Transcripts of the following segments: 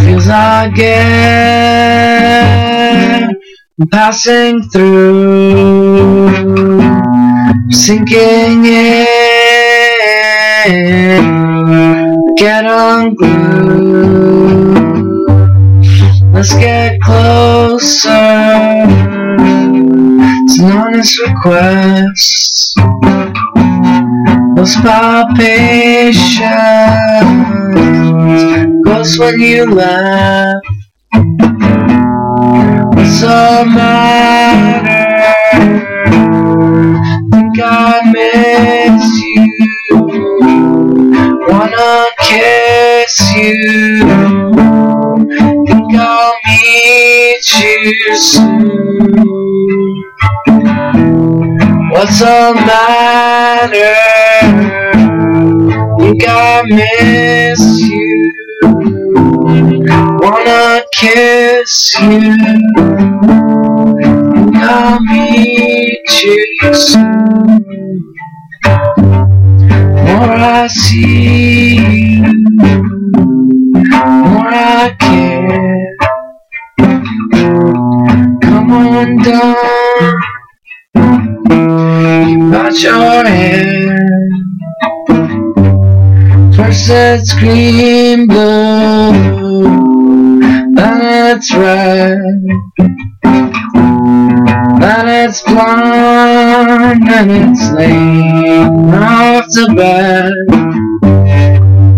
Feels like air passing through, sinking in, get unglued. Let's get closer to notice requests. Those palpitations ghost when you laugh. What's the matter? Think I miss you. Wanna kiss you. Think I'll meet you soon. What's the matter? Think I miss you. Wanna kiss you, and I'll meet you soon. The more I see you, the more I care. Come on down, you got your hair. First it's green, blue, then it's red, then it's blonde, and it's late after bed.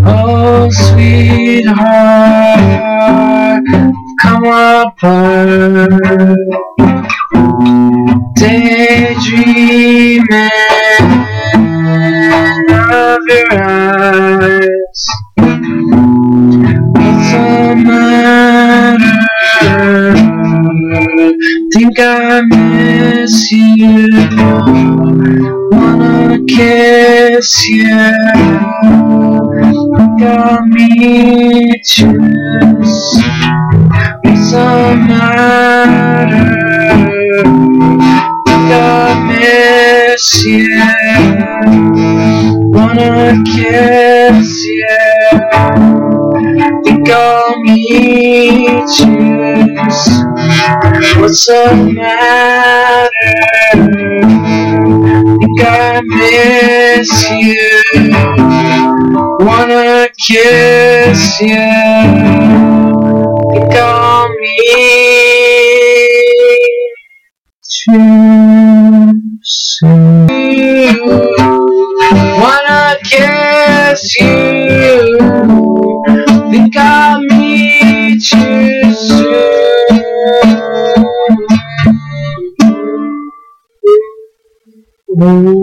Oh sweetheart, come apart. Daydreaming of your eyes. What's the matter? Think I miss you. Wanna kiss you. Think I'll meet you. What's the matter? Think I miss you. Wanna kiss you. Think I'll meet you. What's the matter? Think I miss you. Wanna kiss you. Think I'll meet you soon. Wanna kiss you. Think I'll meet you soon.